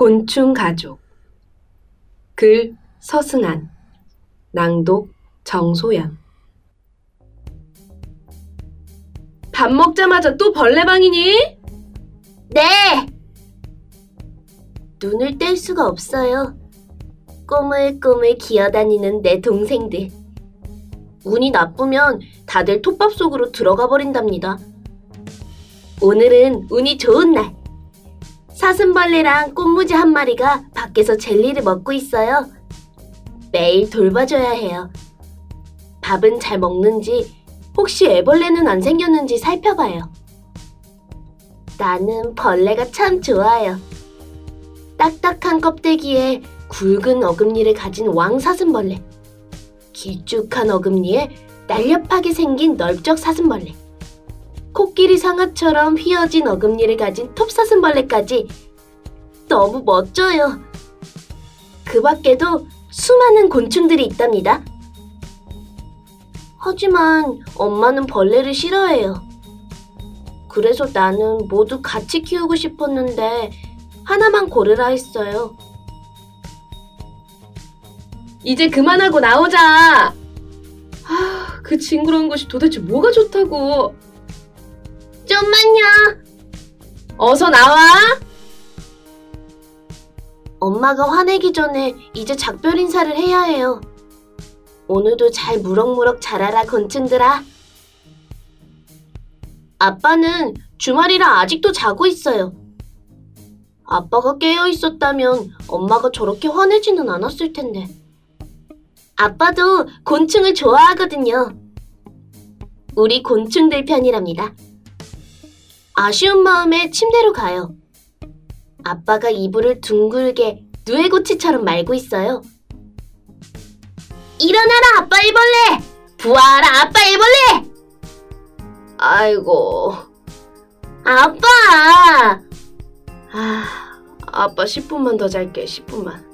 곤충 가족. 글 서승한, 낭독 정소연. 밥 먹자마자 또 벌레방이니? 네! 눈을 뗄 수가 없어요. 꼬물꼬물 기어다니는 내 동생들. 운이 나쁘면 다들 톱밥 속으로 들어가 버린답니다. 오늘은 운이 좋은 날. 사슴벌레랑 꽃무지 한 마리가 밖에서 젤리를 먹고 있어요. 매일 돌봐줘야 해요. 밥은 잘 먹는지, 혹시 애벌레는 안 생겼는지 살펴봐요. 나는 벌레가 참 좋아요. 딱딱한 껍데기에 굵은 어금니를 가진 왕사슴벌레, 길쭉한 어금니에 날렵하게 생긴 넓적 사슴벌레, 코끼리 상아처럼 휘어진 어금니를 가진 톱사슴벌레까지 너무 멋져요. 그 밖에도 수많은 곤충들이 있답니다. 하지만 엄마는 벌레를 싫어해요. 그래서 나는 모두 같이 키우고 싶었는데 하나만 고르라 했어요. 이제 그만하고 나오자. 아, 그 징그러운 것이 도대체 뭐가 좋다고. 좀만요. 어서 나와. 엄마가 화내기 전에 이제 작별 인사를 해야 해요. 오늘도 잘 무럭무럭 자라라 곤충들아. 아빠는 주말이라 아직도 자고 있어요. 아빠가 깨어 있었다면 엄마가 저렇게 화내지는 않았을 텐데. 아빠도 곤충을 좋아하거든요. 우리 곤충들 편이랍니다. 아쉬운 마음에 침대로 가요. 아빠가 이불을 둥글게 누에고치처럼 말고 있어요. 일어나라 아빠 애벌레! 부하라 아빠 애벌레! 아이고... 아빠! 아빠 10분만 더 잘게, 10분만.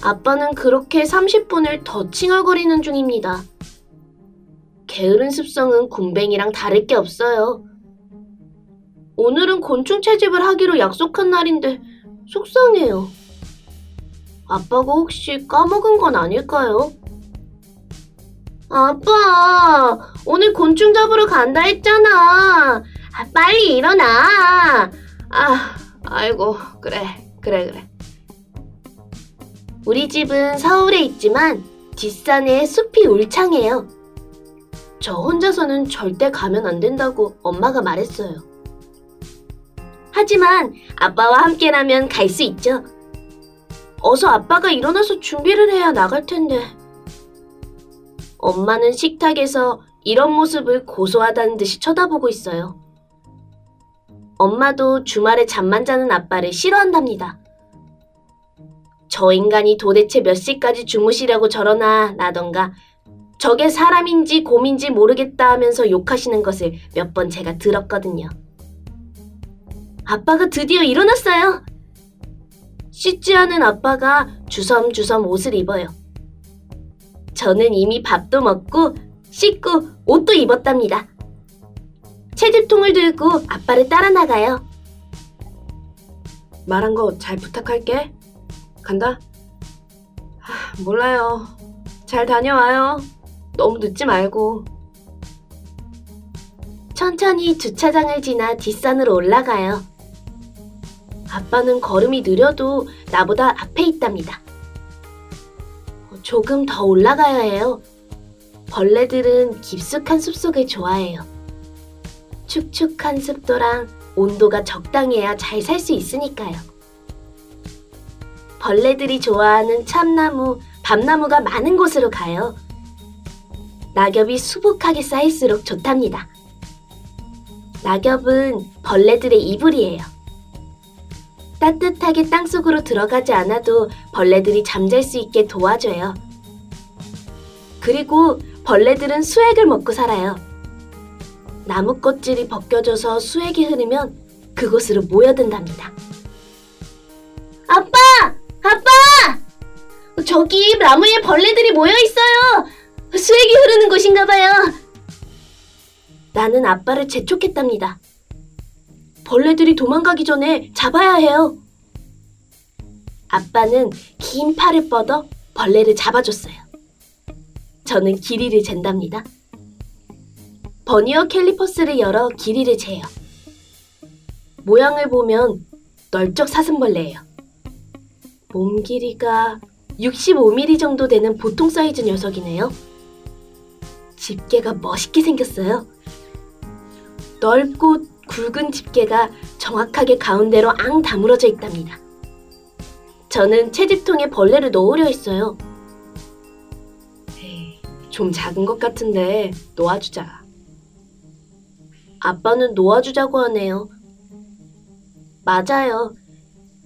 아빠는 그렇게 30분을 더 칭얼거리는 중입니다. 게으른 습성은 곰뱅이랑 다를 게 없어요. 오늘은 곤충 채집을 하기로 약속한 날인데 속상해요. 아빠가 혹시 까먹은 건 아닐까요? 아빠, 오늘 곤충 잡으러 간다 했잖아. 빨리 일어나. 아이고, 그래. 우리 집은 서울에 있지만 뒷산에 숲이 울창해요. 저 혼자서는 절대 가면 안 된다고 엄마가 말했어요. 하지만 아빠와 함께라면 갈 수 있죠. 어서 아빠가 일어나서 준비를 해야 나갈 텐데. 엄마는 식탁에서 이런 모습을 고소하다는 듯이 쳐다보고 있어요. 엄마도 주말에 잠만 자는 아빠를 싫어한답니다. 저 인간이 도대체 몇 시까지 주무시려고 저러나 라던가, 저게 사람인지 곰인지 모르겠다 하면서 욕하시는 것을 몇 번 제가 들었거든요. 아빠가 드디어 일어났어요. 씻지 않은 아빠가 주섬주섬 옷을 입어요. 저는 이미 밥도 먹고 씻고 옷도 입었답니다. 채집통을 들고 아빠를 따라 나가요. 말한 거 잘 부탁할게. 간다. 몰라요. 잘 다녀와요. 너무 늦지 말고. 천천히 주차장을 지나 뒷산으로 올라가요. 아빠는 걸음이 느려도 나보다 앞에 있답니다. 조금 더 올라가야 해요. 벌레들은 깊숙한 숲속을 좋아해요. 축축한 습도랑 온도가 적당해야 잘 살 수 있으니까요. 벌레들이 좋아하는 참나무, 밤나무가 많은 곳으로 가요. 낙엽이 수북하게 쌓일수록 좋답니다. 낙엽은 벌레들의 이불이에요. 따뜻하게 땅속으로 들어가지 않아도 벌레들이 잠잘 수 있게 도와줘요. 그리고 벌레들은 수액을 먹고 살아요. 나무 껍질이 벗겨져서 수액이 흐르면 그곳으로 모여든답니다. 아빠! 아빠! 저기 나무에 벌레들이 모여있어요. 수액이 흐르는 곳인가봐요. 나는 아빠를 재촉했답니다. 벌레들이 도망가기 전에 잡아야 해요. 아빠는 긴 팔을 뻗어 벌레를 잡아줬어요. 저는 길이를 잰답니다. 버니어 캘리퍼스를 열어 길이를 재요. 모양을 보면 넓적 사슴벌레예요. 몸 길이가 65mm 정도 되는 보통 사이즈 녀석이네요. 집게가 멋있게 생겼어요. 넓고 굵은 집게가 정확하게 가운데로 앙 다물어져 있답니다. 저는 채집통에 벌레를 넣으려 했어요. 에이, 좀 작은 것 같은데 놓아주자. 아빠는 놓아주자고 하네요. 맞아요.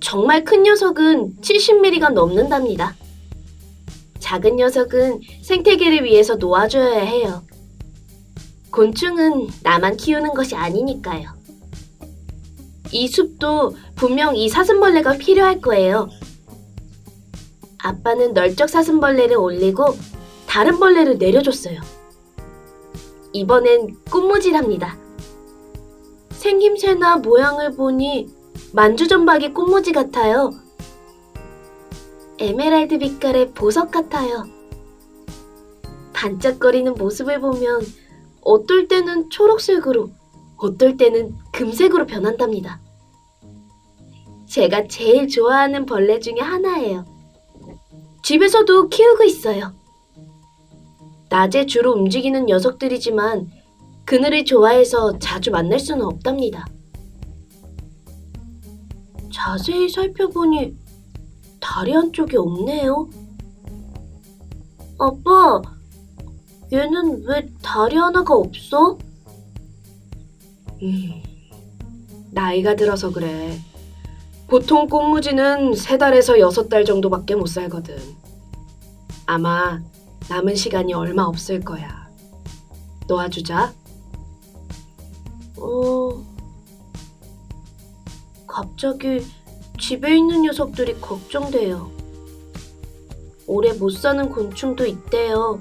정말 큰 녀석은 70mm가 넘는답니다. 작은 녀석은 생태계를 위해서 놓아줘야 해요. 곤충은 나만 키우는 것이 아니니까요. 이 숲도 분명 이 사슴벌레가 필요할 거예요. 아빠는 넓적 사슴벌레를 올리고 다른 벌레를 내려줬어요. 이번엔 꽃무지랍니다. 생김새나 모양을 보니 만주점박이 꽃무지 같아요. 에메랄드 빛깔의 보석 같아요. 반짝거리는 모습을 보면 어떨 때는 초록색으로, 어떨 때는 금색으로 변한답니다. 제가 제일 좋아하는 벌레 중에 하나예요. 집에서도 키우고 있어요. 낮에 주로 움직이는 녀석들이지만 그늘을 좋아해서 자주 만날 수는 없답니다. 자세히 살펴보니 다리 한쪽이 없네요. 아빠, 얘는 왜 다리 하나가 없어? 나이가 들어서 그래. 보통 꽃무지는 3달에서 6달 정도밖에 못 살거든. 아마 남은 시간이 얼마 없을 거야. 놓아주자. 갑자기 집에 있는 녀석들이 걱정돼요. 오래 못 사는 곤충도 있대요.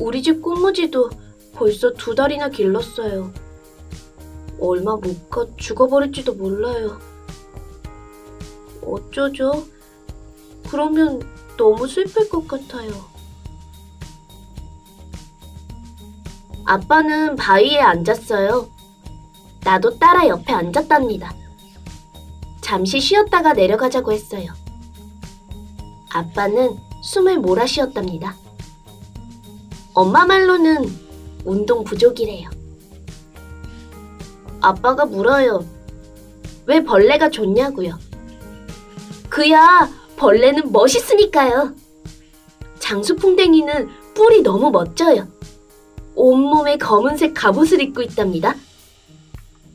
우리 집 꽃무지도 벌써 2달이나 길렀어요. 얼마 못 가 죽어버릴지도 몰라요. 어쩌죠? 그러면 너무 슬플 것 같아요. 아빠는 바위에 앉았어요. 나도 따라 옆에 앉았답니다. 잠시 쉬었다가 내려가자고 했어요. 아빠는 숨을 몰아 쉬었답니다. 엄마 말로는 운동 부족이래요. 아빠가 물어요. 왜 벌레가 좋냐고요. 그야 벌레는 멋있으니까요. 장수풍뎅이는 뿔이 너무 멋져요. 온몸에 검은색 갑옷을 입고 있답니다.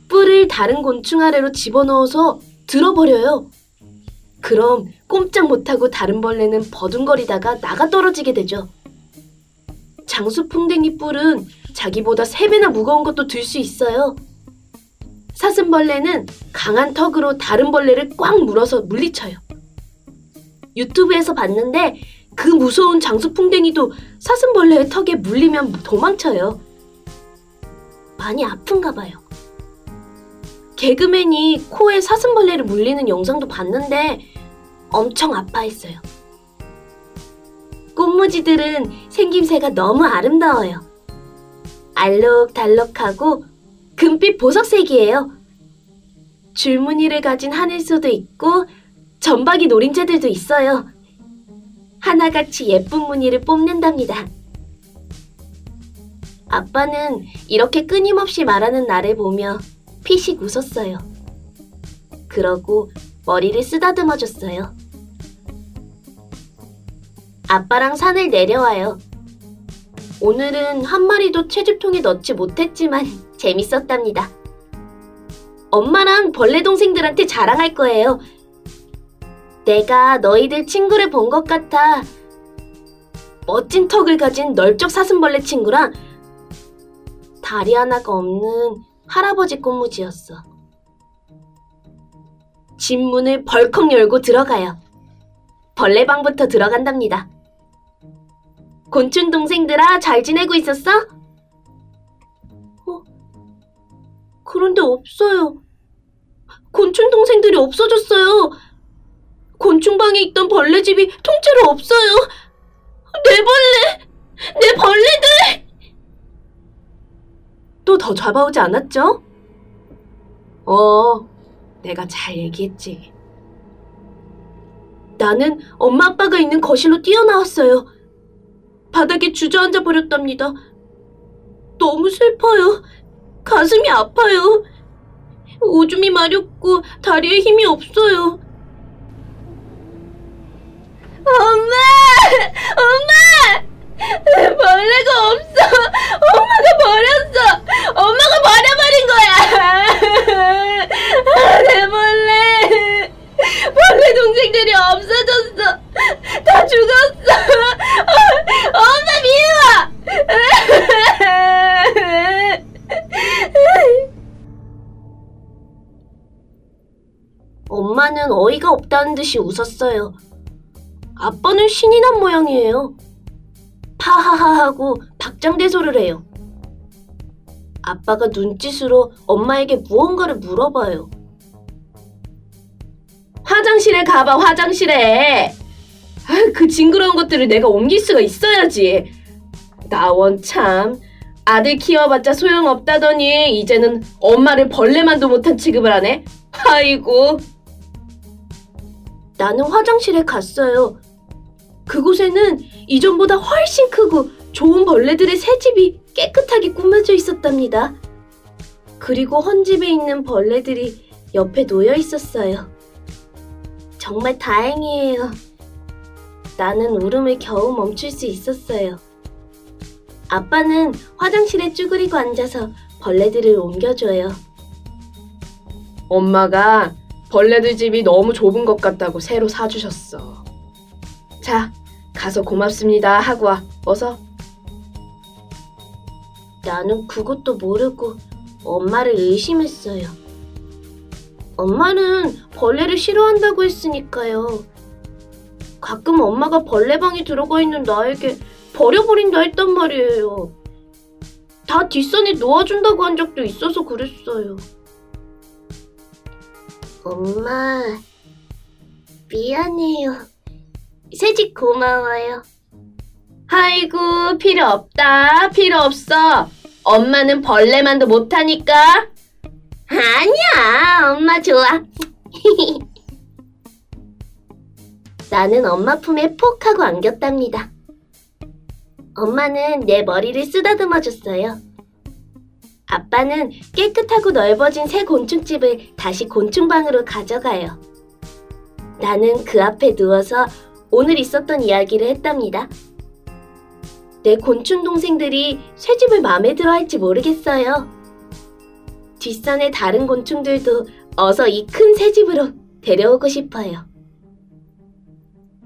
뿔을 다른 곤충 아래로 집어넣어서 들어버려요. 그럼 꼼짝 못하고 다른 벌레는 버둥거리다가 나가 떨어지게 되죠. 장수풍뎅이 뿔은 자기보다 3배나 무거운 것도 들 수 있어요. 사슴벌레는 강한 턱으로 다른 벌레를 꽉 물어서 물리쳐요. 유튜브에서 봤는데 그 무서운 장수풍뎅이도 사슴벌레의 턱에 물리면 도망쳐요. 많이 아픈가 봐요. 개그맨이 코에 사슴벌레를 물리는 영상도 봤는데 엄청 아파했어요. 꽃무지들은 생김새가 너무 아름다워요. 알록달록하고 금빛 보석색이에요. 줄무늬를 가진 하늘소도 있고 점박이 노린재들도 있어요. 하나같이 예쁜 무늬를 뽐낸답니다. 아빠는 이렇게 끊임없이 말하는 나를 보며 피식 웃었어요. 그러고 머리를 쓰다듬어줬어요. 아빠랑 산을 내려와요. 오늘은 한 마리도 채집통에 넣지 못했지만 재밌었답니다. 엄마랑 벌레 동생들한테 자랑할 거예요. 내가 너희들 친구를 본 것 같아. 멋진 턱을 가진 넓적 사슴벌레 친구랑 다리 하나가 없는 할아버지 꽃무지였어. 집 문을 벌컥 열고 들어가요. 벌레방부터 들어간답니다. 곤충 동생들아, 잘 지내고 있었어? 그런데 없어요. 곤충 동생들이 없어졌어요. 곤충 안방에 있던 벌레집이 통째로 없어요. 내 벌레! 내 벌레들! 또 더 잡아오지 않았죠? 내가 잘 얘기했지. 나는 엄마 아빠가 있는 거실로 뛰어나왔어요. 바닥에 주저앉아 버렸답니다. 너무 슬퍼요. 가슴이 아파요. 오줌이 마렵고 다리에 힘이 없어요. 엄마! 엄마! 벌레가 없어! 엄마가 버렸어! 엄마가 버려버린 거야! 내 벌레! 벌레 동생들이 없어졌어! 다 죽었어! 엄마 미워! 엄마는 어이가 없다는 듯이 웃었어요. 아빠는 신이 난 모양이에요. 파하하하고 박장대소를 해요. 아빠가 눈짓으로 엄마에게 무언가를 물어봐요. 화장실에 가봐, 화장실에! 그 징그러운 것들을 내가 옮길 수가 있어야지. 나 원참, 아들 키워봤자 소용없다더니 이제는 엄마를 벌레만도 못한 취급을 하네. 아이고. 나는 화장실에 갔어요. 그곳에는 이전보다 훨씬 크고 좋은 벌레들의 새집이 깨끗하게 꾸며져 있었답니다. 그리고 헌집에 있는 벌레들이 옆에 놓여 있었어요. 정말 다행이에요. 나는 울음을 겨우 멈출 수 있었어요. 아빠는 화장실에 쭈그리고 앉아서 벌레들을 옮겨줘요. 엄마가 벌레들 집이 너무 좁은 것 같다고 새로 사주셨어. 자, 가서 고맙습니다 하고 와. 어서. 나는 그것도 모르고 엄마를 의심했어요. 엄마는 벌레를 싫어한다고 했으니까요. 가끔 엄마가 벌레방에 들어가 있는 나에게 버려버린다 했단 말이에요. 다 뒷산에 놓아준다고 한 적도 있어서 그랬어요. 엄마, 미안해요. 새집 고마워요. 아이고, 필요 없다. 필요 없어. 엄마는 벌레만도 못하니까. 아니야, 엄마 좋아. 나는 엄마 품에 폭 하고 안겼답니다. 엄마는 내 머리를 쓰다듬어줬어요. 아빠는 깨끗하고 넓어진 새 곤충집을 다시 곤충방으로 가져가요. 나는 그 앞에 누워서 오늘 있었던 이야기를 했답니다. 내 곤충 동생들이 새집을 마음에 들어 할지 모르겠어요. 뒷산의 다른 곤충들도 어서 이 큰 새집으로 데려오고 싶어요.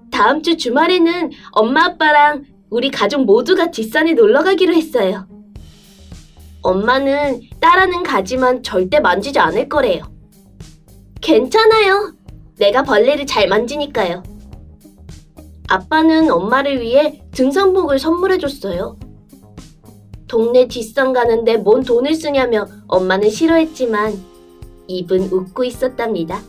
다음 주 주말에는 엄마 아빠랑 우리 가족 모두가 뒷산에 놀러가기로 했어요. 엄마는 따라는 가지만 절대 만지지 않을 거래요. 괜찮아요. 내가 벌레를 잘 만지니까요. 아빠는 엄마를 위해 등산복을 선물해줬어요. 동네 뒷산 가는데 뭔 돈을 쓰냐며 엄마는 싫어했지만 입은 웃고 있었답니다.